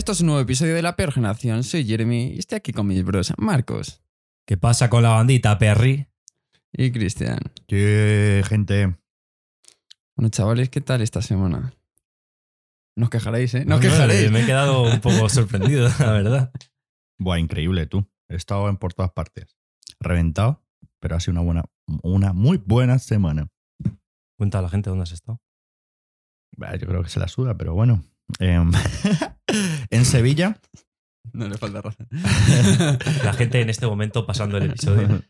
Esto es un nuevo episodio de La Peor Genación. Soy Jeremy y estoy aquí con mis bros, Marcos. ¿Qué pasa con la bandita, Perry? Y Christian. ¡Qué gente! Bueno, chavales, ¿qué tal esta semana? No os quejaréis, ¿eh? No os quejaréis. Me he quedado un poco sorprendido, la verdad. Buah, increíble, tú. He estado en por todas partes. Reventado, pero ha sido una muy buena semana. Cuenta a la gente dónde has estado. Bah, yo creo que se la suda, pero bueno. En Sevilla. No le falta razón. La gente en este momento pasando el episodio.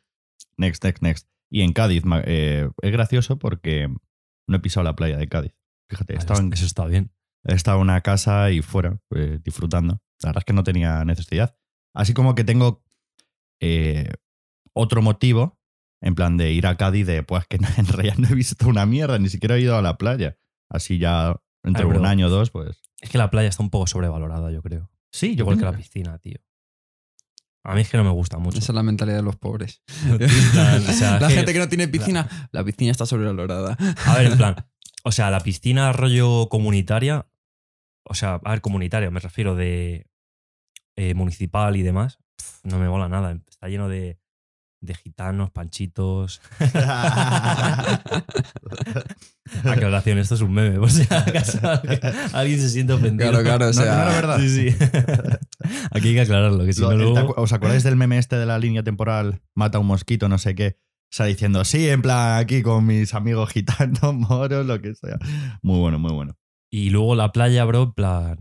Next. Y en Cádiz. Es gracioso porque no he pisado la playa de Cádiz. Fíjate, eso está bien. Estaba en una casa y fuera, pues, disfrutando. La verdad es que no tenía necesidad. Así como que tengo otro motivo, en plan de ir a Cádiz, de pues que en realidad no he visto una mierda, ni siquiera he ido a la playa. Así ya entre un año o dos, pues... Es que la playa está un poco sobrevalorada, yo creo. Sí, yo creo que la piscina, tío. A mí es que no me gusta mucho. Esa es la mentalidad de los pobres. La gente que no tiene piscina, la piscina está sobrevalorada. A ver, en plan... O sea, la piscina rollo comunitaria, o sea, a ver, comunitaria, me refiero de municipal y demás, no me mola nada. Está lleno de gitanos, panchitos. Aclaración, esto es un meme, por si acaso alguien se siente ofendido. Claro, o sea. No, verdad. Sí. Aquí hay que aclararlo, que si no luego... ¿Os acordáis del meme este de la línea temporal, mata un mosquito, no sé qué? O sea, diciendo, sí, en plan aquí con mis amigos gitanos, moros, lo que sea. Muy bueno, muy bueno. Y luego la playa, bro, en plan...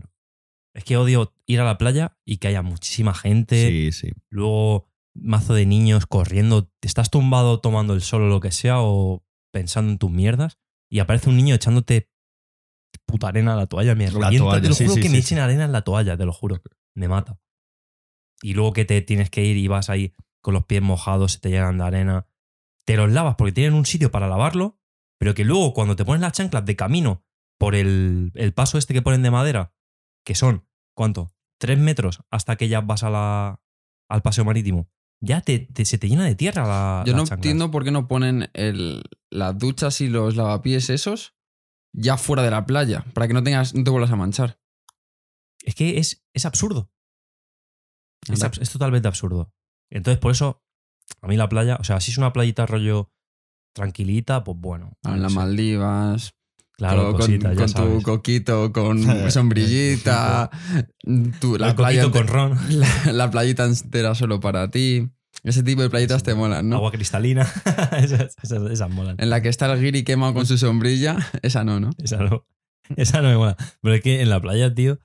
Es que odio ir a la playa y que haya muchísima gente. Sí, sí. Luego, mazo de niños corriendo. Te estás tumbado tomando el sol o lo que sea o pensando en tus mierdas y aparece un niño echándote puta arena a la toalla. Me revienta. Te lo juro que me echen arena en la toalla, te lo juro. Me mata. Y luego que te tienes que ir y vas ahí con los pies mojados, se te llenan de arena... Te los lavas porque tienen un sitio para lavarlo, pero que luego cuando te pones las chanclas de camino por el paso este que ponen de madera, que son, ¿cuánto? 3 metros hasta que ya vas a al paseo marítimo. Ya se te llena de tierra la Yo no chanclas. Entiendo por qué no ponen las duchas y los lavapiés esos ya fuera de la playa, para que no te vuelvas a manchar. Es que es absurdo. Es totalmente absurdo. Entonces, por eso... A mí la playa, o sea, si es una playita rollo tranquilita, pues bueno. En las Maldivas. Claro, cosita, ya sabes. Con tu coquito, con sombrillita. La playa coquito con ron. La playita entera solo para ti. Ese tipo de playitas te molan, ¿no? Agua cristalina. Esas molan. En la que está el guiri quemado con su sombrilla. Esa no, ¿no? Esa no me mola. Pero es que en la playa, tío...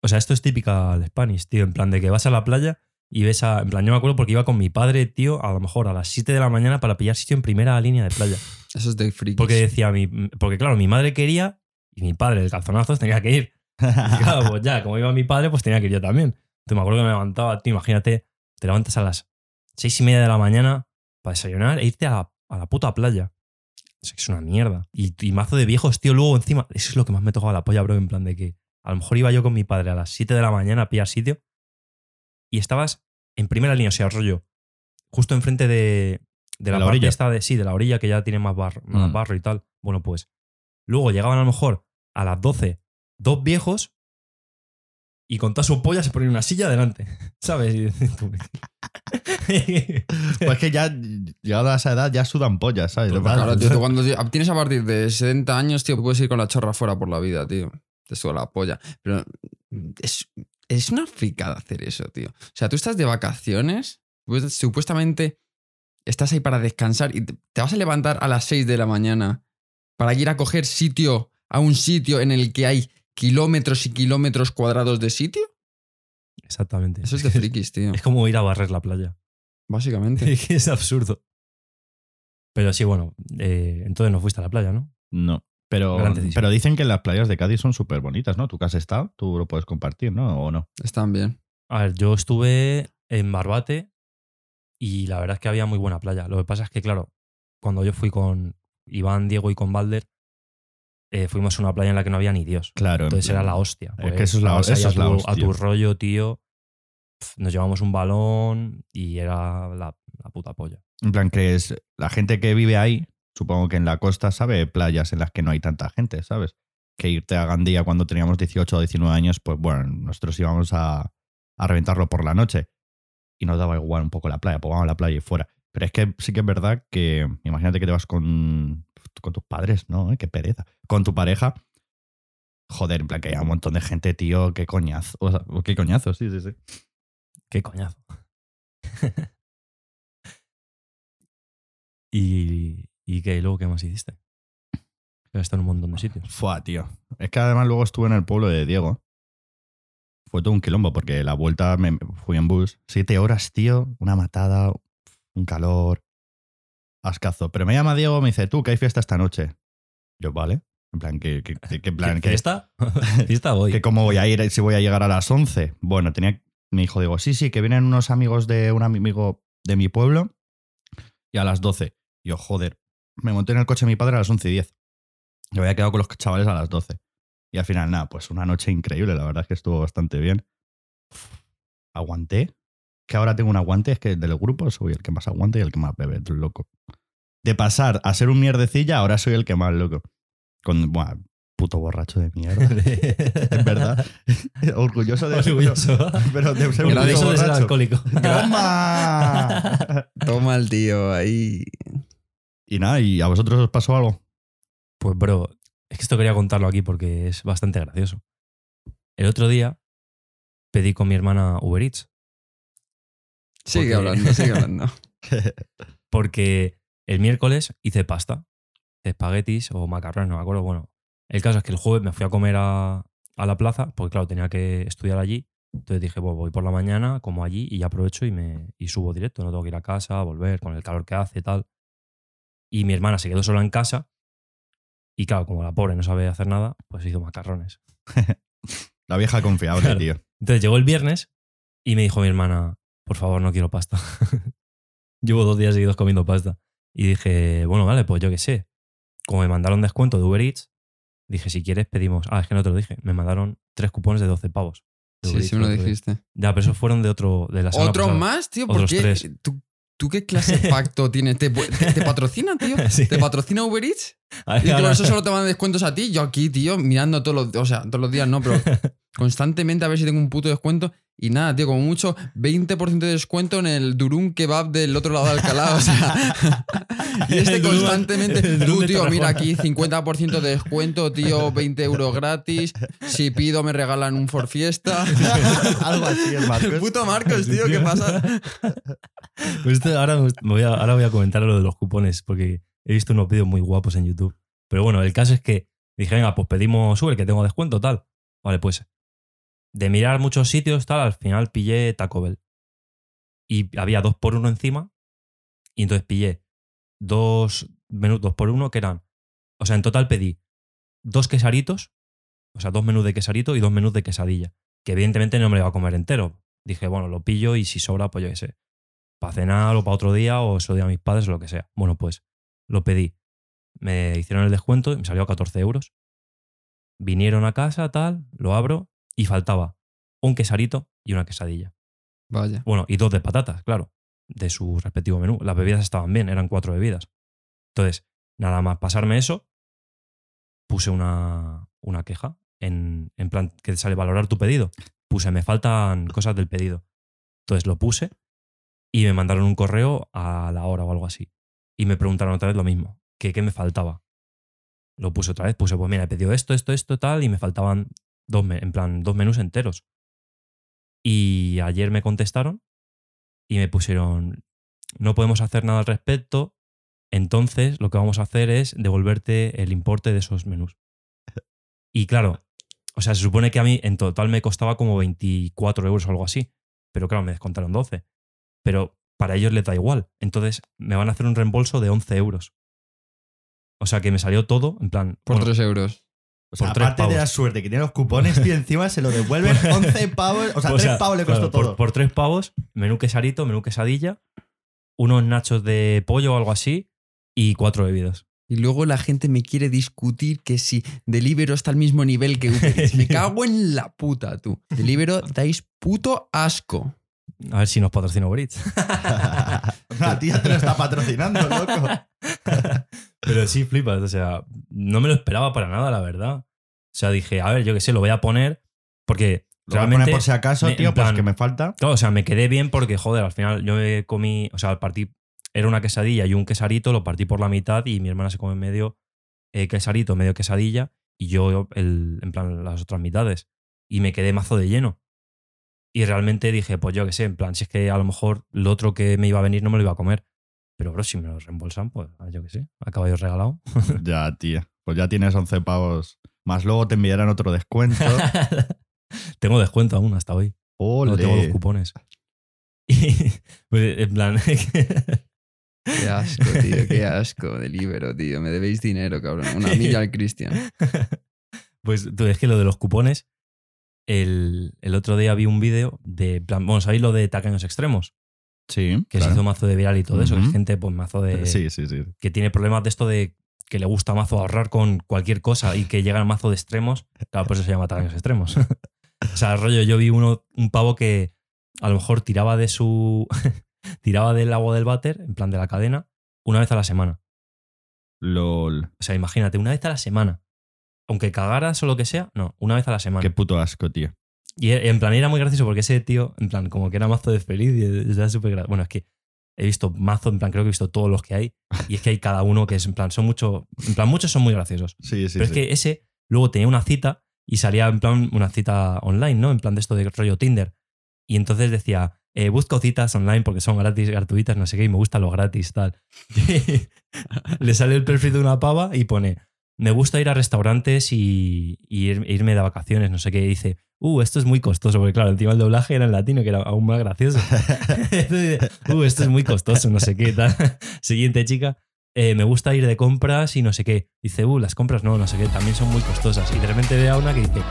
O sea, esto es típica al Spanish, tío. En plan de que vas a la playa... Y ves en plan, yo me acuerdo porque iba con mi padre, tío, a lo mejor a las 7 de la mañana para pillar sitio en primera línea de playa. Eso es de frikis. Porque claro, mi madre quería y mi padre, el calzonazos, tenía que ir. Y claro, pues ya, como iba mi padre, pues tenía que ir yo también. Entonces me acuerdo que me levantaba, tío, imagínate, te levantas a las 6:30 de la mañana para desayunar e irte a la puta playa. Es una mierda. Y mazo de viejos, tío, luego encima, eso es lo que más me tocaba la polla, bro, en plan de que a lo mejor iba yo con mi padre a las 7 de la mañana a pillar sitio y estabas en primera línea, o sea, rollo, justo enfrente de la orilla. De la orilla que ya tiene más barro y tal. Bueno, pues, luego llegaban a lo mejor a las 12, 2 viejos y con toda su polla se ponían una silla delante, ¿sabes? Pues que ya, llegado a esa edad, ya sudan pollas, ¿sabes? Pues claro, tío, cuando tienes a partir de 70 años, tío, puedes ir con la chorra fuera por la vida, tío. Te suda la polla. Pero es una fricada hacer eso, tío. O sea, tú estás de vacaciones, pues, supuestamente estás ahí para descansar y te vas a levantar a las 6 de la mañana para ir a coger sitio a un sitio en el que hay kilómetros y kilómetros cuadrados de sitio. Exactamente. Eso es de frikis, tío. Es como ir a barrer la playa. Básicamente. Es absurdo. Pero sí, bueno, entonces no fuiste a la playa, ¿no? No. Pero dicen que las playas de Cádiz son súper bonitas, ¿no? Tú que has estado, tú lo puedes compartir, ¿no? ¿O no? Están bien. A ver, yo estuve en Barbate y la verdad es que había muy buena playa. Lo que pasa es que, claro, cuando yo fui con Iván, Diego y con Balder, fuimos a una playa en la que no había ni Dios. Claro. Entonces era la hostia. Es que eso es la hostia. A tu rollo, tío, nos llevamos un balón y era la puta polla. En plan, que es la gente que vive ahí... Supongo que en la costa, ¿sabe? Playas en las que no hay tanta gente, ¿sabes? que irte a Gandía cuando teníamos 18 o 19 años, pues bueno, nosotros íbamos a reventarlo por la noche y nos daba igual un poco la playa, pues vamos a la playa y fuera. Pero es que sí que es verdad que imagínate que te vas con tus padres, ¿no? Qué pereza. Con tu pareja, joder, en plan que hay un montón de gente, tío, qué coñazo. O sea, qué coñazo, sí, sí, sí. Qué coñazo. ¿Y qué? ¿Y luego qué más hiciste? Pero está en un montón de sitios. Fua, tío. Es que además luego estuve en el pueblo de Diego. Fue todo un quilombo porque la vuelta me fui en bus. 7 horas, tío. Una matada. Un calor. Ascazo. Pero me llama Diego y me dice, tú, que hay fiesta esta noche. Yo, vale. En plan, ¿qué plan? ¿Qué fiesta? ¿Fiesta hoy? ¿Que cómo voy a ir? ¿Si voy a llegar a las 11? Bueno, me dijo Diego, sí, que vienen unos amigos de un amigo de mi pueblo y a las 12. Yo, joder. Me monté en el coche de mi padre a las 11:10. Yo había quedado con los chavales a las 12. Y al final, nada, pues una noche increíble. La verdad es que estuvo bastante bien. Aguanté. Que ahora tengo un aguante. Es que del grupo soy el que más aguante y el que más bebe. Loco. De pasar a ser un mierdecilla, ahora soy el que más, loco. Con, bueno, puto borracho de mierda. Es verdad. Orgulloso de ser orgulloso de ser alcohólico. ¡Toma! Toma el tío ahí. Y nada, ¿y a vosotros os pasó algo? Pues bro, es que esto quería contarlo aquí porque es bastante gracioso. El otro día pedí con mi hermana Uber Eats. Sigue hablando. Porque el miércoles hice pasta, espaguetis o macarrones, no me acuerdo. Bueno, el caso es que el jueves me fui a comer a la plaza, porque claro, tenía que estudiar allí. Entonces dije, bueno, voy por la mañana, como allí y aprovecho y subo directo. No tengo que ir a casa, volver con el calor que hace y tal. Y mi hermana se quedó sola en casa. Y claro, como la pobre no sabe hacer nada, pues hizo macarrones. La vieja confiable, claro. Tío. Entonces llegó el viernes y me dijo mi hermana, por favor, no quiero pasta. Llevo 2 días seguidos comiendo pasta. Y dije, bueno, vale, pues yo qué sé. Como me mandaron descuento de Uber Eats, dije, si quieres pedimos... Ah, es que no te lo dije. Me mandaron 3 cupones de 12 pavos. De sí, Eats, sí me lo dijiste. Ya, pero esos fueron de otro... de la semana pasada. ¿Otros más, tío? ¿Por qué? ¿Tú qué clase de pacto tienes? ¿Te patrocina, tío? Sí. ¿Te patrocina Uber Eats? Y claro, eso solo te van a descuentos a ti. Yo aquí, tío, mirando todos los días no, pero constantemente a ver si tengo un puto descuento. Y nada, tío, como mucho, 20% de descuento en el durum kebab del otro lado de Alcalá. O sea, y constantemente... Tú, tío, mira aquí, 50% de descuento, tío, 20 euros gratis. Si pido me regalan un forfiesta. Algo así, el Marcos. El puto Marcos, tío, ¿qué pasa? Pues esto, ahora voy a comentar lo de los cupones, porque he visto unos vídeos muy guapos en YouTube. Pero bueno, el caso es que dije, venga, pues pedimos Uber, que tengo descuento, tal. Vale, pues de mirar muchos sitios, tal, al final pillé Taco Bell. Y había 2x1 encima. Y entonces pillé 2 menús 2x1 que eran... O sea, en total pedí 2 quesaritos. O sea, 2 menús de quesarito y 2 menús de quesadilla. Que evidentemente no me lo iba a comer entero. Dije, bueno, lo pillo y si sobra, pues yo qué sé. Para cenar o para otro día o eso día a mis padres o lo que sea. Bueno, pues lo pedí. Me hicieron el descuento y me salió a 14 euros. Vinieron a casa, tal, lo abro y faltaba un quesarito y una quesadilla. Vaya. Bueno, y 2 de patatas, claro, de su respectivo menú. Las bebidas estaban bien, eran 4 bebidas. Entonces, nada más pasarme eso, puse una queja en plan que sale valorar tu pedido. Puse, me faltan cosas del pedido. Entonces lo puse y me mandaron un correo a la hora o algo así. Y me preguntaron otra vez lo mismo, que qué me faltaba. Lo puse otra vez, puse, pues mira, he pedido esto, tal, y me faltaban 2 menús enteros. Y ayer me contestaron y me pusieron, no podemos hacer nada al respecto, entonces lo que vamos a hacer es devolverte el importe de esos menús. Y claro, o sea, se supone que a mí en total me costaba como 24 euros o algo así, pero claro, me descontaron 12. Pero para ellos les da igual, entonces me van a hacer un reembolso de 11 euros. O sea, que me salió todo, en plan... Por 3 euros. O sea, aparte de la suerte que tiene los cupones, tío, encima se lo devuelven 11 pavos. O sea, 3 pavos le costó, claro, todo. Por 3 pavos, menú quesarito, menú quesadilla, unos nachos de pollo o algo así y 4 bebidas. Y luego la gente me quiere discutir que si Deliveroo está al mismo nivel que Uber Eats. Me cago en la puta, tú. Deliveroo dais puto asco. A ver si nos patrocina Uber Eats. La tía te lo está patrocinando, loco. Pero sí, flipas. O sea, no me lo esperaba para nada, la verdad. O sea, dije, a ver, yo qué sé, lo voy a poner porque... Lo voy a poner por si acaso, tío, pues que me falta. Claro, o sea, me quedé bien porque, joder, al final yo me comí... O sea, partí... Era una quesadilla y un quesarito, lo partí por la mitad y mi hermana se come medio quesarito, medio quesadilla y yo, las otras mitades. Y me quedé mazo de lleno. Y realmente dije, pues yo qué sé, en plan, si es que a lo mejor lo otro que me iba a venir no me lo iba a comer. Pero, bro, si me lo reembolsan, pues yo qué sé, a caballo regalado. Ya, tía. Pues ya tienes 11 pavos. Más luego te enviarán otro descuento. Tengo descuento aún hasta hoy. ¡Olé! No tengo los cupones. Y, pues, en plan... Qué asco, tío. Qué asco. Deliveroo, tío. Me debéis dinero, cabrón. Una milla al Christian. Pues tú, es que lo de los cupones... El otro día vi un vídeo de... plan, bueno, ¿sabéis lo de Tacaños Extremos? Sí, que claro. Se hizo mazo de viral y todo eso. Que es gente, pues, mazo de... Sí. Que tiene problemas de esto de... que le gusta mazo ahorrar con cualquier cosa y que llega al mazo de extremos. Claro, por eso se llama Tacaños Extremos. O sea, rollo, yo vi un pavo que a lo mejor tiraba de su... tiraba del agua del váter, en plan de la cadena, una vez a la semana. LOL. O sea, imagínate, una vez a la semana. Aunque cagaras o lo que sea, no, una vez a la semana. Qué puto asco, tío. Y en plan era muy gracioso porque ese tío, en plan, como que era mazo de feliz y era súper gracioso. Bueno, es que he visto mazo, en plan, creo que he visto todos los que hay. Y es que hay cada uno que es, en plan, son muchos. En plan, muchos son muy graciosos. Sí. Pero es que ese luego tenía una cita y salía, en plan, una cita online, ¿no? En plan de esto de rollo Tinder. Y entonces decía, busco citas online porque son gratis, gratuitas, no sé qué, y me gusta lo gratis, tal. Le sale el perfil de una pava y pone, me gusta ir a restaurantes y irme de vacaciones, no sé qué. Y dice, esto es muy costoso, porque claro, encima el doblaje era en latino, que era aún más gracioso. Entonces, esto es muy costoso, no sé qué, tal. Siguiente chica, me gusta ir de compras y no sé qué. Dice, las compras no sé qué, también son muy costosas. Y de repente ve a una que dice,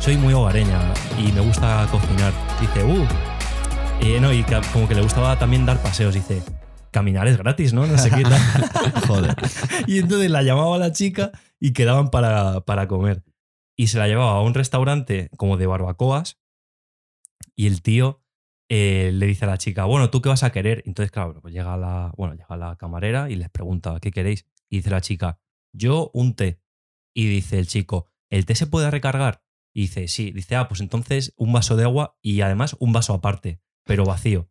soy muy hogareña y me gusta cocinar. Dice, no, y como que le gustaba también dar paseos. Dice, caminar es gratis, ¿no? No sé qué tal. Joder. Y entonces la llamaba a la chica y quedaban para comer. Y se la llevaba a un restaurante como de barbacoas y el tío le dice a la chica, bueno, ¿tú qué vas a querer? Entonces, claro, pues llega la camarera y les pregunta, ¿qué queréis? Y dice la chica, yo un té. Y dice el chico, ¿el té se puede recargar? Y dice, sí. Dice, pues entonces un vaso de agua y además un vaso aparte, pero vacío.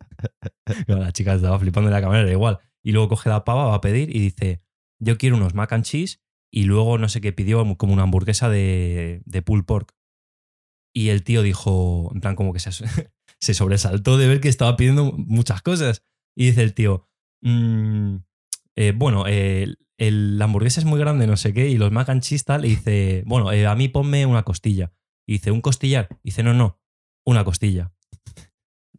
La chica estaba flipando en la camarera, igual. Y luego coge la pava, va a pedir y dice, yo quiero unos mac and cheese. Y luego no sé qué pidió, como una hamburguesa de pulled pork. Y el tío dijo, en plan como que se sobresaltó de ver que estaba pidiendo muchas cosas. Y dice el tío, la hamburguesa es muy grande, no sé qué, y los mac and cheese tal. Y dice, bueno, a mí ponme una costilla. Y dice, ¿un costillar? Y dice, no, una costilla.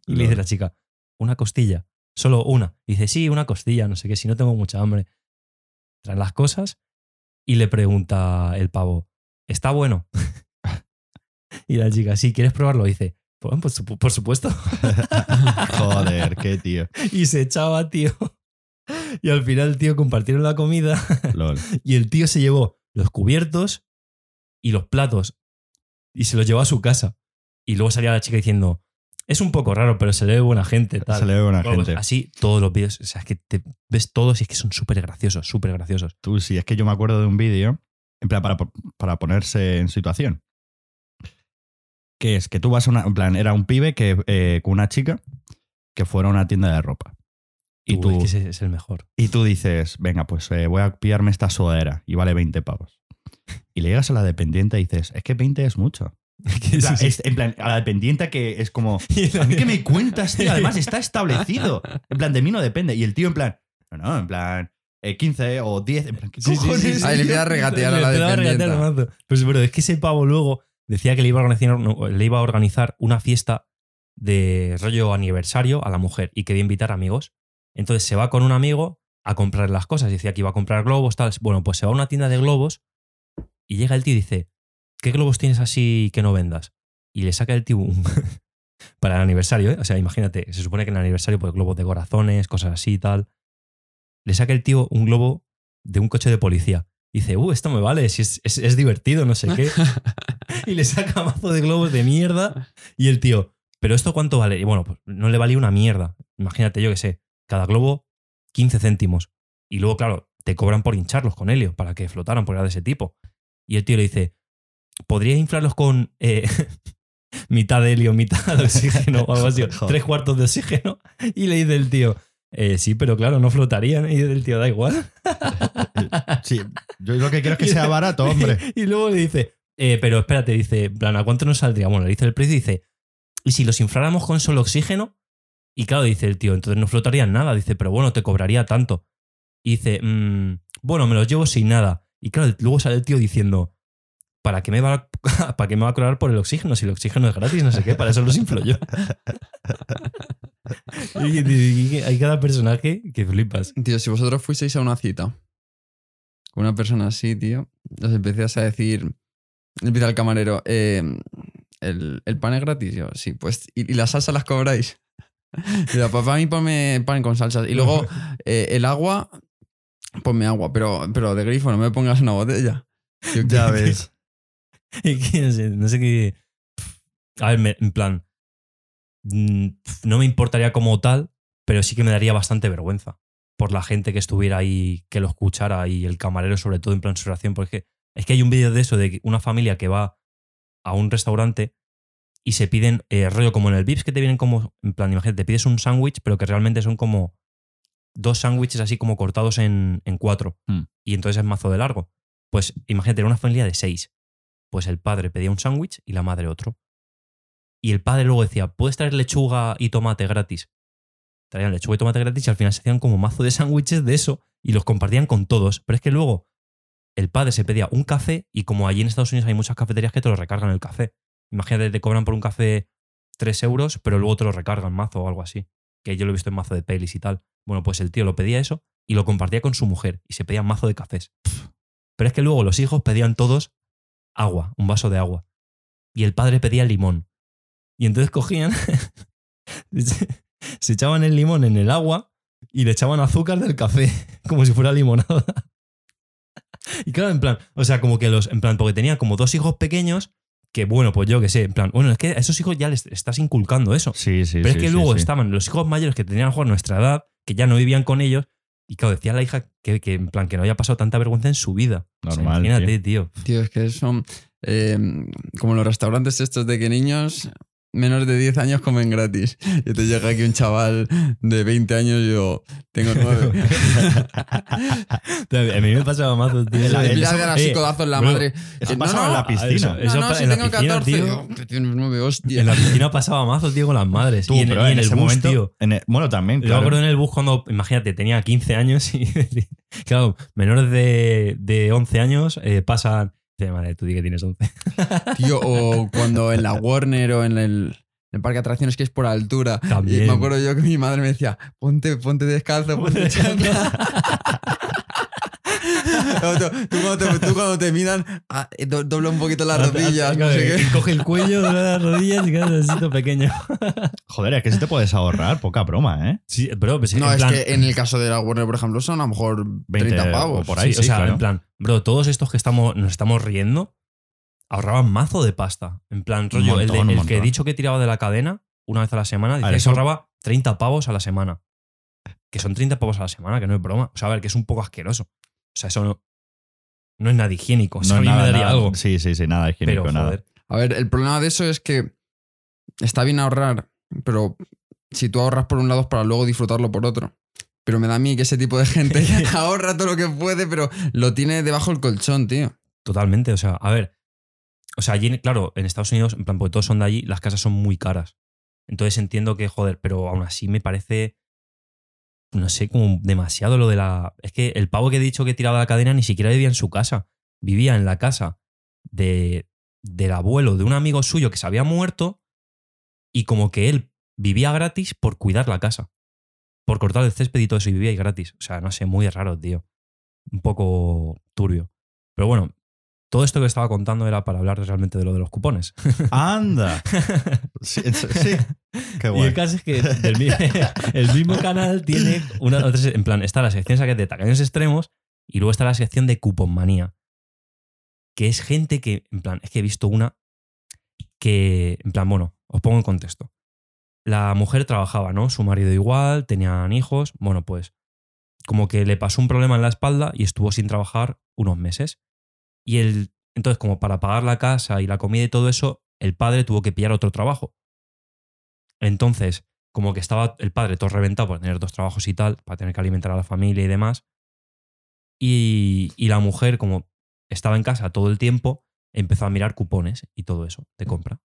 Y le dice la chica, ¿una costilla? Solo una. Y dice, sí, una costilla, no sé qué, si no tengo mucha hambre. Traen las cosas. Y le pregunta el pavo, ¿está bueno? Y la chica, sí, ¿quieres probarlo? Y dice, por supuesto. Joder, qué tío. Y se echaba, tío. Y al final, tío, compartieron la comida. Lol. Y el tío se llevó los cubiertos y los platos. Y se los llevó a su casa. Y luego salía la chica diciendo, es un poco raro, pero se le ve buena gente. Tal. Se le ve buena gente. Pues así todos los vídeos. O sea, es que te ves todos y es que son súper graciosos, súper graciosos. Tú sí, es que yo me acuerdo de un vídeo, en plan, para ponerse en situación. Que es que tú vas a una... En plan, era un pibe que con una chica que fuera a una tienda de ropa. Y tú, es que ese es el mejor. Y tú dices, venga, pues voy a pillarme esta sudadera y vale 20 pavos. Y le llegas a la dependiente y dices, es que 20 es mucho. En plan, sí. En plan, a la dependiente que es como, ¿a mí qué me cuentas, tío? Además está establecido. En plan, de mí no depende. Y el tío en plan, no, en plan, 15 o 10. En plan, ¿qué cojones? Sí. Ahí le empieza a regatear a la dependiente. Pues, pero es que ese pavo luego decía que le iba a organizar una fiesta de rollo aniversario a la mujer y que iba a invitar amigos. Entonces se va con un amigo a comprar las cosas. Y decía que iba a comprar globos, tal. Bueno, pues se va a una tienda de globos y llega el tío y dice, ¿qué globos tienes así que no vendas? Y le saca el tío para el aniversario, ¿eh? O sea, imagínate, se supone que en el aniversario pues globos de corazones, cosas así y tal. Le saca el tío un globo de un coche de policía. Y dice, esto me vale, si es divertido, no sé qué. Y le saca mazo de globos de mierda. Y el tío, ¿pero esto cuánto vale? Y bueno, pues no le valía una mierda. Imagínate, yo qué sé, cada globo 15 céntimos. Y luego, claro, te cobran por hincharlos con helio para que flotaran, porque era de ese tipo. Y el tío le dice, podrías inflarlos con mitad de helio, mitad de oxígeno o algo así, 3/4 de oxígeno. Y le dice el tío, sí, pero claro, no flotarían. Y el tío, da igual. Sí, yo lo que quiero es que sea barato, hombre. Y luego le dice, pero espérate, dice, plan, ¿a cuánto nos saldría? Bueno, le dice el precio y dice, ¿y si los infláramos con solo oxígeno? Y claro, dice el tío, entonces no flotarían nada. Dice, pero bueno, te cobraría tanto. Y dice, bueno, me los llevo sin nada. Y claro, luego sale el tío diciendo, ¿para qué me va a cobrar por el oxígeno? Si el oxígeno es gratis, no sé qué, para eso los inflo yo. Y hay cada personaje que flipas. Tío, si vosotros fueseis a una cita con una persona así, tío, os empecéis a decir, empieza el camarero, ¿el pan es gratis? Yo, sí, pues, ¿y las salsas las cobráis? Mira, pues para mí ponme pan con salsas. Y luego el agua, ponme agua, pero de grifo, no me pongas una botella. Yo, ya ves. No sé qué. A ver, en plan, no me importaría como tal, pero sí que me daría bastante vergüenza por la gente que estuviera ahí, que lo escuchara, y el camarero sobre todo en plan su reacción, porque es que hay un vídeo de eso, de una familia que va a un restaurante y se piden rollo como en el VIPs, que te vienen como, en plan, imagínate, te pides un sándwich, pero que realmente son como dos sándwiches así como cortados en cuatro. Y entonces es mazo de largo. Pues imagínate, era una familia de 6. Pues el padre pedía un sándwich y la madre otro. Y el padre luego decía, ¿puedes traer lechuga y tomate gratis? Traían lechuga y tomate gratis y al final se hacían como mazo de sándwiches de eso y los compartían con todos. Pero es que luego el padre se pedía un café y como allí en Estados Unidos hay muchas cafeterías que te lo recargan el café. Imagínate, te cobran por un café 3 euros, pero luego te lo recargan mazo o algo así. Que yo lo he visto en mazo de pelis y tal. Bueno, pues el tío lo pedía eso y lo compartía con su mujer y se pedía mazo de cafés. Pero es que luego los hijos pedían todos agua, un vaso de agua. Y el padre pedía limón. Y entonces cogían, se echaban el limón en el agua y le echaban azúcar del café, como si fuera limonada. Y claro, en plan, o sea, como que los, en plan, porque tenía como 2 hijos pequeños. Que bueno, pues yo qué sé, en plan, bueno, es que a esos hijos ya les estás inculcando eso. Sí. Pero es que luego estaban los hijos mayores que tenían a jugar nuestra edad, que ya no vivían con ellos, y claro, decía la hija que en plan, que no había pasado tanta vergüenza en su vida. Normal. O sea, imagínate, tío. Tío, es que son como los restaurantes estos de que niños menores de 10 años comen gratis. Y te llega aquí un chaval de 20 años y yo tengo 9. A mí me pasaba mazo, tío. Le hagan así codazos la madre. Eso pasaba en la piscina. Eso si tengo 14, tío. Tienes 9, hostia. En la piscina pasaba mazo, tío, con las madres. Tú, y en el bus, momento, tío. Bueno, también, claro. Yo me acuerdo en el bus cuando, imagínate, tenía 15 años y, claro, menores de 11 años pasan... Madre, tú di que tienes 11. Tío, o cuando en la Warner o en el parque de atracciones que es por altura. También. Y me acuerdo yo que mi madre me decía, ponte descalzo, ponte chancla. tú cuando te miran, dobla un poquito las rodillas. No sé qué. Coge el cuello, dobla las rodillas y quedas un sitio pequeño. Joder, es que si te puedes ahorrar, poca broma, ¿eh? Sí, pero pues, no, en es plan, que en el caso de la Warner, por ejemplo, son a lo mejor 30 pavos. O por ahí, sí, o sea, claro. En plan, bro, todos estos que nos estamos riendo ahorraban mazo de pasta. En plan, rollo, el que he dicho que tiraba de la cadena una vez a la semana, dice que ahorraba 30 pavos a la semana. Que son 30 pavos a la semana, que no es broma. O sea, a ver, que es un poco asqueroso. O sea, eso no es nada higiénico. O sea, no, a mí me daría algo. Sí, nada higiénico. Pero, nada. A ver, el problema de eso es que está bien ahorrar, pero si tú ahorras por un lado es para luego disfrutarlo por otro. Pero me da a mí que ese tipo de gente ahorra todo lo que puede, pero lo tiene debajo del colchón, tío. Totalmente, o sea, a ver. O sea, allí, claro, en Estados Unidos, en plan, porque todos son de allí, las casas son muy caras. Entonces entiendo que, joder, pero aún así me parece... No sé, como demasiado lo de la... Es que el pavo que he dicho que tiraba la cadena ni siquiera vivía en su casa. Vivía en la casa del abuelo de un amigo suyo que se había muerto y como que él vivía gratis por cuidar la casa. Por cortar el césped y todo eso y vivía ahí gratis. O sea, no sé, muy raro, tío. Un poco turbio. Pero bueno, todo esto que estaba contando era para hablar realmente de lo de los cupones. ¡Anda! Sí. Qué guay. Y el caso es que el mismo canal tiene una, en plan, está la sección esa que es de Tacaños Extremos y luego está la sección de Cuponmanía, que es gente que, en plan, es que he visto una que, en plan, bueno, os pongo en contexto. La mujer trabajaba, ¿no? Su marido igual, tenían hijos, bueno, pues como que le pasó un problema en la espalda y estuvo sin trabajar unos meses. Y el Entonces, como para pagar la casa y la comida y todo eso, el padre tuvo que pillar otro trabajo. Entonces, como que estaba el padre todo reventado por tener dos trabajos y tal, para tener que alimentar a la familia y demás. Y la mujer, como estaba en casa todo el tiempo, empezó a mirar cupones y todo eso de compra.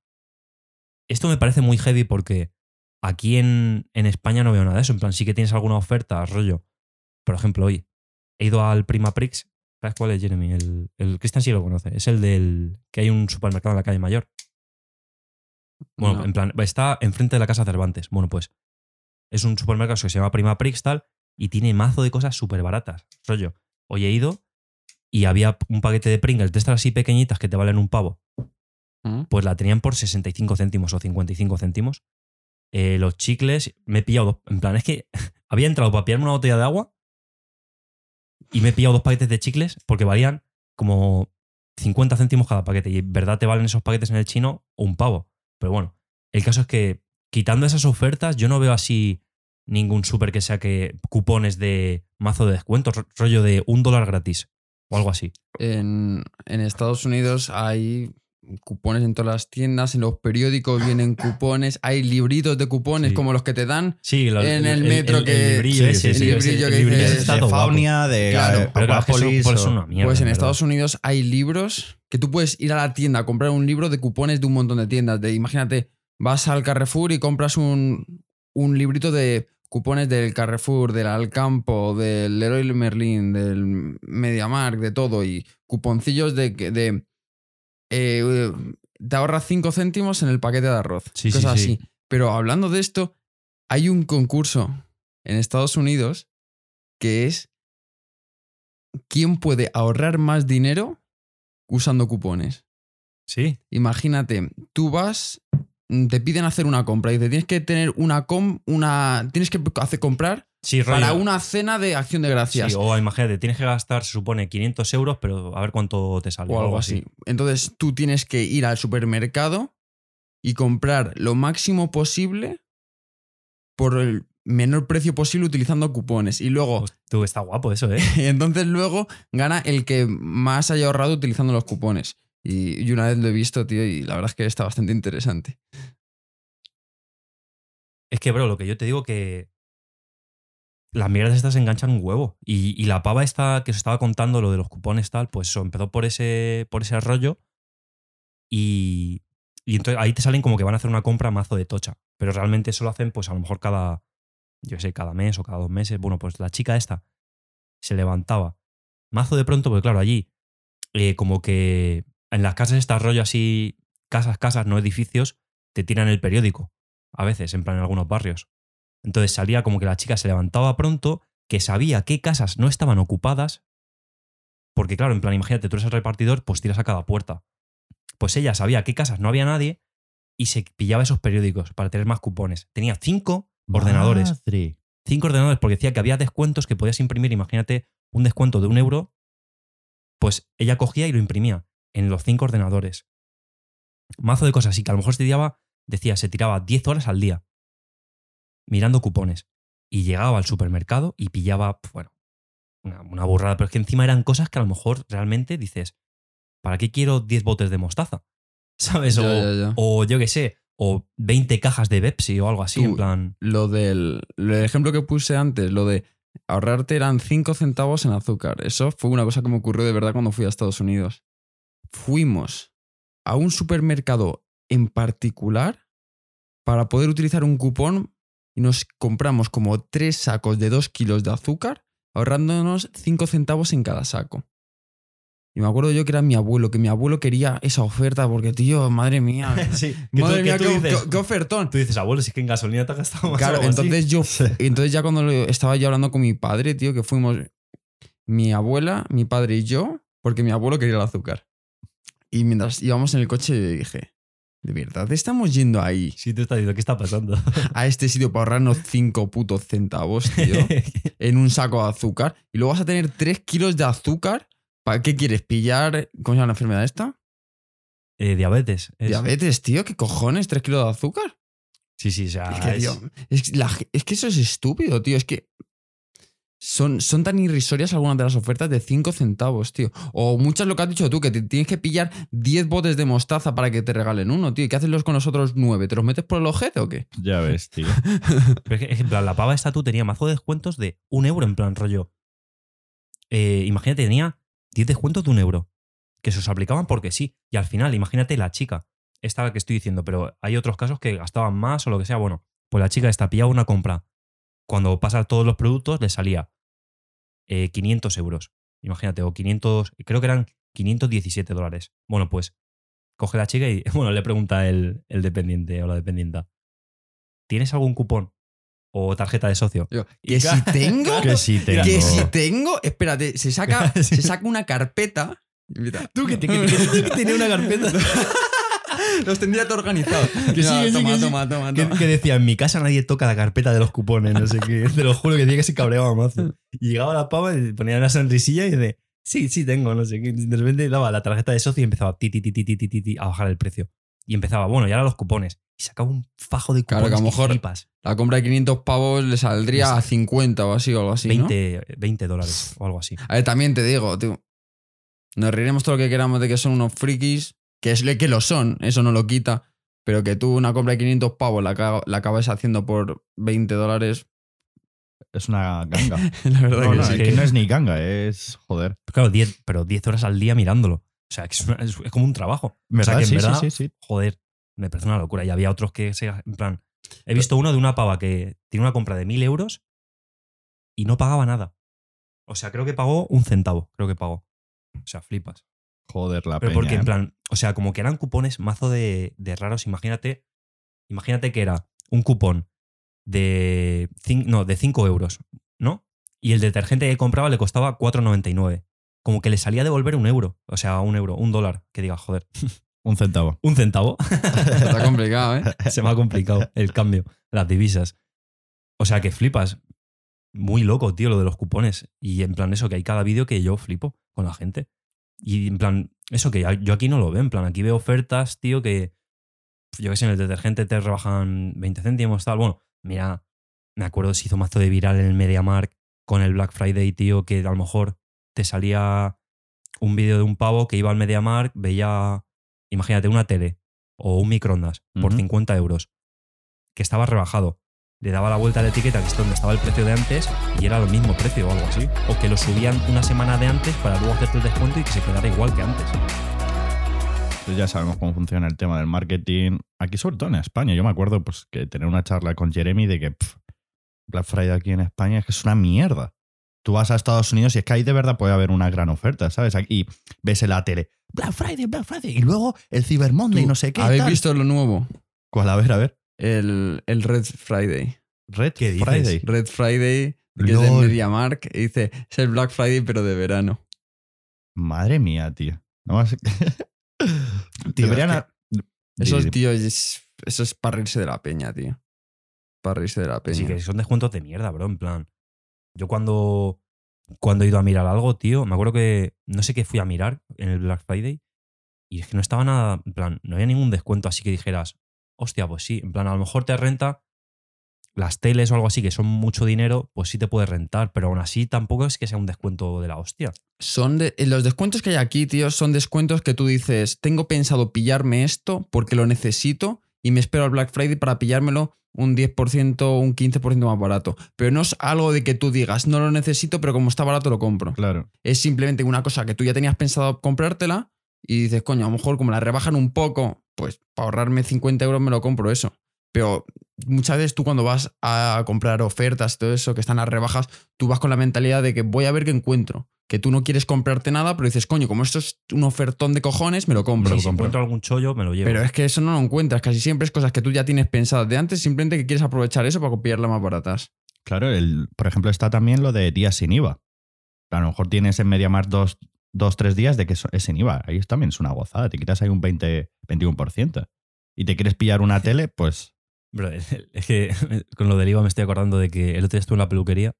Esto me parece muy heavy porque aquí en España no veo nada de eso. En plan, sí que tienes alguna oferta, rollo. Por ejemplo, hoy he ido al Primaprix. ¿Sabes cuál es, Jeremy? El Christian sí lo conoce. Es el del que hay un supermercado en la calle Mayor. Bueno, no. En plan, está enfrente de la casa Cervantes. Bueno, pues es un supermercado que se llama Primaprix tal y tiene mazo de cosas súper baratas. Rollo, hoy he ido y había un paquete de Pringles de estas así pequeñitas que te valen £1. Pues la tenían por 65 céntimos o 55 céntimos. Los chicles, me he pillado dos. En plan, es que había entrado para pillarme una botella de agua y me he pillado dos paquetes de chicles porque valían como 50 céntimos cada paquete. Y en verdad te valen esos paquetes en el chino £1. Pero bueno, el caso es que quitando esas ofertas, yo no veo así ningún súper que saque cupones de mazo de descuentos, rollo de $1 gratis o algo así. En Estados Unidos hay cupones en todas las tiendas, en los periódicos vienen cupones, hay libritos de cupones, sí, como los que te dan, sí, en el metro, que el librillo ese, sí, el librillo que dice de Faunia, de Acuápolis, claro, una mierda. Pues en Estados Unidos hay libros que tú puedes ir a la tienda a comprar un libro de cupones de un montón de tiendas. Imagínate, vas al Carrefour y compras un librito de cupones del Carrefour, del Alcampo, del Leroy Merlin, del MediaMarkt, de todo, y cuponcillos de te ahorras 5 céntimos en el paquete de arroz, sí, cosas sí, así. Sí. Pero hablando de esto, hay un concurso en Estados Unidos que es ¿quién puede ahorrar más dinero usando cupones? Sí. Imagínate, tú vas, te piden hacer una compra y te tienes que tener tienes que hacer comprar, sí, para una cena de Acción de Gracias. Sí, o imagínate, tienes que gastar, se supone, 500 euros, pero a ver cuánto te sale. O algo así. Entonces tú tienes que ir al supermercado y comprar lo máximo posible por el menor precio posible utilizando cupones. Y luego... Tú, está guapo eso, ¿eh? Y entonces luego gana el que más haya ahorrado utilizando los cupones. Y una vez lo he visto, tío, y la verdad es que está bastante interesante. Es que, bro, lo que yo te digo que... Las mierdas estas enganchan un huevo. Y la pava esta que os estaba contando, lo de los cupones tal, pues eso, empezó por ese rollo. Y entonces ahí te salen como que van a hacer una compra mazo de tocha. Pero realmente eso lo hacen pues a lo mejor cada, yo qué sé, cada mes o cada 2 meses. Bueno, pues la chica esta se levantaba mazo de pronto, porque claro, allí como que en las casas estas rollo así, casas, no edificios, te tiran el periódico. A veces, en plan en algunos barrios. Entonces salía como que la chica se levantaba pronto, que sabía qué casas no estaban ocupadas, porque claro, en plan, imagínate, tú eres el repartidor, pues tiras a cada puerta. Pues ella sabía qué casas no había nadie y se pillaba esos periódicos para tener más cupones. Tenía 5 ordenadores. 5 ordenadores, porque decía que había descuentos que podías imprimir. Imagínate un descuento de €1, pues ella cogía y lo imprimía en los 5 ordenadores. Mazo de cosas, y que a lo mejor se tiraba 10 horas al día mirando cupones, y llegaba al supermercado y pillaba, bueno, una burrada, pero es que encima eran cosas que a lo mejor realmente dices, ¿para qué quiero 10 botes de mostaza? ¿Sabes? O yo qué sé, o 20 cajas de Pepsi o algo así. Tú, en plan... Lo del ejemplo que puse antes, lo de ahorrarte eran 5 centavos en azúcar. Eso fue una cosa que me ocurrió de verdad cuando fui a Estados Unidos. Fuimos a un supermercado en particular para poder utilizar un cupón y nos compramos como 3 sacos de 2 kilos de azúcar, ahorrándonos 5 centavos en cada saco. Y me acuerdo yo que era mi abuelo quería esa oferta porque, tío, madre mía. Sí, madre mía, qué ofertón. Tú dices, abuelo, si es que en gasolina te has gastado más. Claro, entonces ya cuando estaba yo hablando con mi padre, tío, que fuimos mi abuela, mi padre y yo, porque mi abuelo quería el azúcar. Y mientras íbamos en el coche le dije... ¿De verdad estamos yendo ahí? Sí, te está diciendo, ¿qué está pasando? A este sitio para ahorrarnos 5 putos centavos, tío, en un saco de azúcar. Y luego vas a tener 3 kilos de azúcar. ¿Para qué quieres? ¿Pillar? ¿Cómo se llama la enfermedad esta? Diabetes. Diabetes, tío, ¿qué cojones? 3 kilos de azúcar. Sí, o sea... Es que eso es estúpido, tío. Es que Son tan irrisorias algunas de las ofertas de 5 centavos, tío. O muchas, lo que has dicho tú, que te tienes que pillar 10 botes de mostaza para que te regalen uno, tío. ¿Y qué haces los con los otros 9? ¿Te los metes por el ojete o qué? Ya ves, tío. Pero es que, en plan, la pava esta tú tenía mazo de descuentos de 1 euro, en plan, rollo. Imagínate, tenía 10 descuentos de 1 euro. Que se os aplicaban porque sí. Y al final, imagínate la chica. Esta la que estoy diciendo, pero hay otros casos que gastaban más o lo que sea. Bueno, pues la chica esta pillaba una compra. Cuando pasan todos los productos, le salía 500 euros. Imagínate, o 500, creo que eran 517 dólares. Bueno, pues coge la chica y bueno, le pregunta el dependiente o la dependienta: ¿tienes algún cupón o tarjeta de socio? Yo, ¿que si tengo? ¿Que si tengo? Espérate, se saca una carpeta. Tú que tienes una carpeta. Los tendría todo organizado. Que decía, en mi casa nadie toca la carpeta de los cupones, no sé qué. Te lo juro que decía que se cabreaba mazo. Y llegaba la pava y ponía una sonrisilla y decía, sí tengo, no sé qué. De repente daba la tarjeta de socio y empezaba a bajar el precio. Y empezaba, bueno, y ahora los cupones. Y sacaba un fajo de cupones. Claro, que a lo mejor flipas. La compra de 500 pavos le saldría a 50 o así, ¿no? 20 dólares o algo así. A ver, también te digo, tío, nos reiremos todo lo que queramos de que son unos frikis. Que es que lo son, eso no lo quita. Pero que tú una compra de 500 pavos la acabas haciendo por 20 dólares. Es una ganga. La verdad no, que no, sí. Que no es ni ganga, es joder. Pero claro, 10, pero 10 horas al día mirándolo. O sea, es como un trabajo. ¿Verdad? O sea, que en verdad, sí. Joder, me parece una locura. Y había otros que, en plan, he visto uno de una pava que tiene una compra de 1.000 euros y no pagaba nada. O sea, creo que pagó un centavo. O sea, flipas. Joder, la peña. Pero porque en plan, o sea, como que eran cupones mazo de raros. Imagínate que era un cupón de 5 euros, ¿no? Y el detergente que compraba le costaba 4,99. Como que le salía a devolver 1 euro. O sea, 1 euro, $1. Que diga, joder. Un centavo. Está complicado, ¿eh? Se me ha complicado el cambio, las divisas. O sea, que flipas. Muy loco, tío, lo de los cupones. Y en plan eso, que hay cada vídeo que yo flipo con la gente. Y en plan, eso que yo aquí no lo veo, en plan, aquí veo ofertas, tío, que yo qué sé, en el detergente te rebajan 20 céntimos, tal. Bueno, mira, me acuerdo se hizo mazo de viral en el MediaMarkt con el Black Friday, tío, que a lo mejor te salía un vídeo de un pavo que iba al MediaMarkt, veía, imagínate, una tele o un microondas por 50 euros, que estaba rebajado. Le daba la vuelta a la etiqueta, que es donde estaba el precio de antes, y era el mismo precio o algo así. O que lo subían una semana de antes para luego hacerte el descuento y que se quedara igual que antes. Pues ya sabemos cómo funciona el tema del marketing. Aquí, sobre todo en España. Yo me acuerdo pues, que tener una charla con Jeremy de que Black Friday aquí en España es que es una mierda. Tú vas a Estados Unidos y es que ahí de verdad puede haber una gran oferta, ¿sabes? Y ves en la tele Black Friday y luego el Cyber Monday y no sé qué. ¿Habéis visto lo nuevo? ¿Cuál? A ver. El Red Friday. Red Friday, que es de MediaMarkt, y dice, es el Black Friday, pero de verano. Madre mía, tío. No más... tío, eso es para reírse de la peña, tío. Para reírse de la peña. Sí, que son descuentos de mierda, bro, en plan. Yo cuando he ido a mirar algo, tío, me acuerdo que no sé qué fui a mirar en el Black Friday y es que no estaba nada, en plan, no había ningún descuento así que dijeras, hostia, pues sí, en plan, a lo mejor te renta las teles o algo así, que son mucho dinero, pues sí te puedes rentar, pero aún así tampoco es que sea un descuento de la hostia. Los descuentos que hay aquí, tío, son descuentos que tú dices, tengo pensado pillarme esto porque lo necesito y me espero al Black Friday para pillármelo un 10% o un 15% más barato. Pero no es algo de que tú digas, no lo necesito, pero como está barato lo compro. Claro. Es simplemente una cosa que tú ya tenías pensado comprártela y dices, coño, a lo mejor como la rebajan un poco... pues para ahorrarme 50 euros me lo compro eso. Pero muchas veces tú cuando vas a comprar ofertas y todo eso, que están a rebajas, tú vas con la mentalidad de que voy a ver qué encuentro. Que tú no quieres comprarte nada, pero dices, coño, como esto es un ofertón de cojones, me lo compro. Sí, si encuentro algún chollo, me lo llevo. Pero es que eso no lo encuentras. Casi siempre es cosas que tú ya tienes pensadas de antes, simplemente que quieres aprovechar eso para copiarlas más baratas. Claro, por ejemplo, está también lo de días sin IVA. A lo mejor tienes en MediaMarkt 2-3 días de que es sin IVA. Ahí también es una gozada. Te quitas ahí un 20-21%. Y te quieres pillar una tele, pues... Bro, es que con lo del IVA me estoy acordando de que el otro día estuve en la peluquería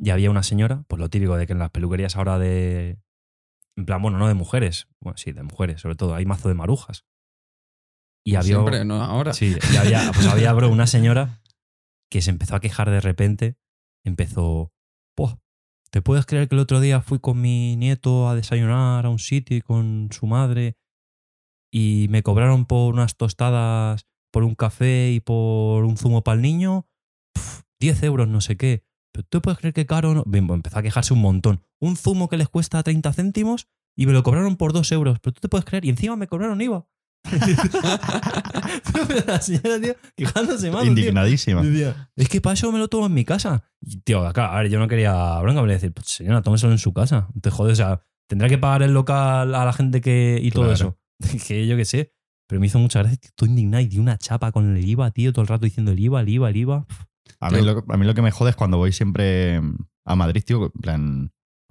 y había una señora, pues lo típico de que en las peluquerías ahora de... En plan, bueno, no de mujeres. Bueno, sí, de mujeres, sobre todo. Hay mazo de marujas. Y había... Siempre, ¿no? Ahora. Sí, y había, bro, una señora que se empezó a quejar de repente. Empezó... ¡Puah! ¿Te puedes creer que el otro día fui con mi nieto a desayunar a un sitio con su madre y me cobraron por unas tostadas, por un café y por un zumo para el niño? 10 euros, no sé qué. ¿Pero tú puedes creer que caro o no? Bien, pues empezó a quejarse un montón. Un zumo que les cuesta 30 céntimos y me lo cobraron por 2 euros. ¿Pero tú te puedes creer? Y encima me cobraron IVA. La señora, tío, quejándose mal. Indignadísima. Tío, es que para eso me lo tomo en mi casa. Y, tío, acá, a ver, yo no quería bronca, me decir, pues, señora, tómeselo en su casa. Te jode, o sea, tendrá que pagar el local a la gente que. Y claro. Todo eso. Que yo qué sé. Pero me hizo mucha gracia que estoy indignado y di una chapa con el IVA, tío, todo el rato diciendo el IVA, el IVA, el IVA. A mí lo que me jode es cuando voy siempre a Madrid, tío, en plan,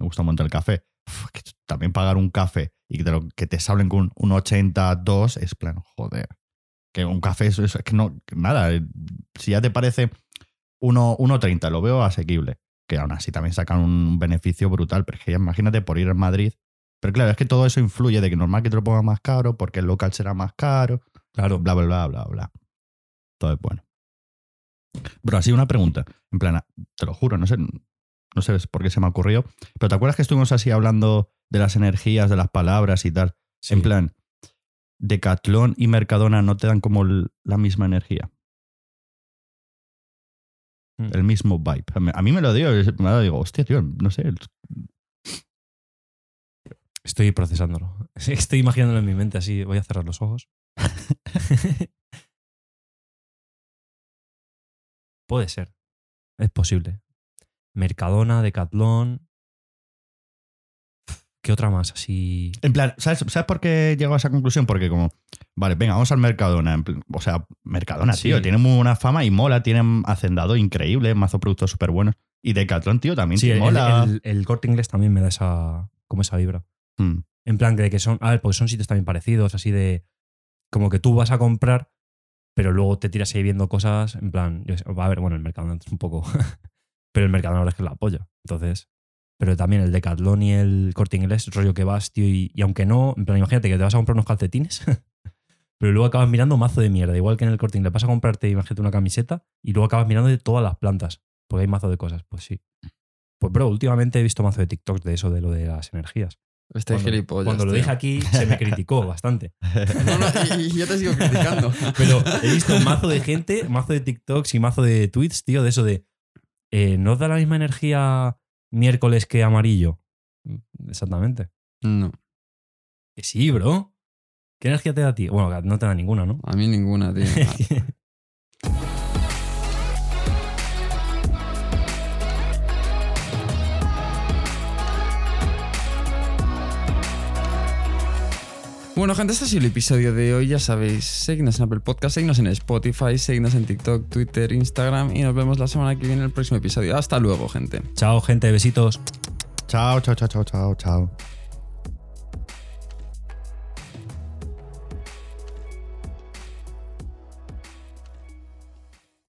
me gusta un montón el café. Uf, que también pagar un café y que te salen con un 82 es plan, joder. Que un café es que no, nada. Si ya te parece 1,30, lo veo asequible. Que aún así también sacan un beneficio brutal. Pero es que ya imagínate por ir a Madrid. Pero claro, es que todo eso influye de que normal que te lo pongas más caro, porque el local será más caro. Claro, bla, bla, bla, bla, bla. Entonces, bueno. Bro, así una pregunta. En plan, te lo juro, no sé por qué se me ha ocurrido, pero ¿te acuerdas que estuvimos así hablando de las energías, de las palabras y tal? Sí. En plan, Decathlon y Mercadona no te dan como la misma energía. El mismo vibe. A mí me lo digo, hostia, tío, no sé. Estoy procesándolo. Estoy imaginándolo en mi mente, así voy a cerrar los ojos. Puede ser. Es posible. Mercadona, Decathlon. ¿Qué otra más? Así. En plan, ¿sabes por qué llego a esa conclusión? Porque, como, vale, venga, vamos al Mercadona. O sea, Mercadona, sí. Tío, tiene muy buena fama y mola, tienen Hacendado increíble, mazo productos súper buenos. Y Decathlon, tío, también sí, mola. El Corte Inglés también me da esa. Como esa vibra. En plan, que son. A ver, porque son sitios también parecidos, así de. Como que tú vas a comprar, pero luego te tiras ahí viendo cosas. En plan, va a ver, bueno, el Mercadona es un poco. Pero el Mercadona ahora es que es la polla. Entonces, pero también el Decathlon y el Corte Inglés, rollo que vas, tío, y aunque no, en plan, imagínate que te vas a comprar unos calcetines, pero luego acabas mirando mazo de mierda. Igual que en el Corte Inglés, vas a comprarte, imagínate, una camiseta y luego acabas mirando de todas las plantas, porque hay mazo de cosas. Pues sí. Pues, bro, últimamente he visto mazo de TikToks de eso, de lo de las energías. Este gilipollas. Cuando lo dije aquí, se me criticó bastante. No, y yo te sigo criticando. Pero he visto mazo de gente, mazo de TikToks y mazo de tweets, tío, de eso de. ¿No os da la misma energía miércoles que amarillo? Exactamente. No. Que sí, bro. ¿Qué energía te da a ti? Bueno, no te da ninguna, ¿no? A mí ninguna, tío. Bueno, gente, este ha sido el episodio de hoy. Ya sabéis, seguidnos en Apple Podcast, seguidnos en Spotify, seguidnos en TikTok, Twitter, Instagram y nos vemos la semana que viene en el próximo episodio. Hasta luego, gente. Chao, gente. Besitos. Chao.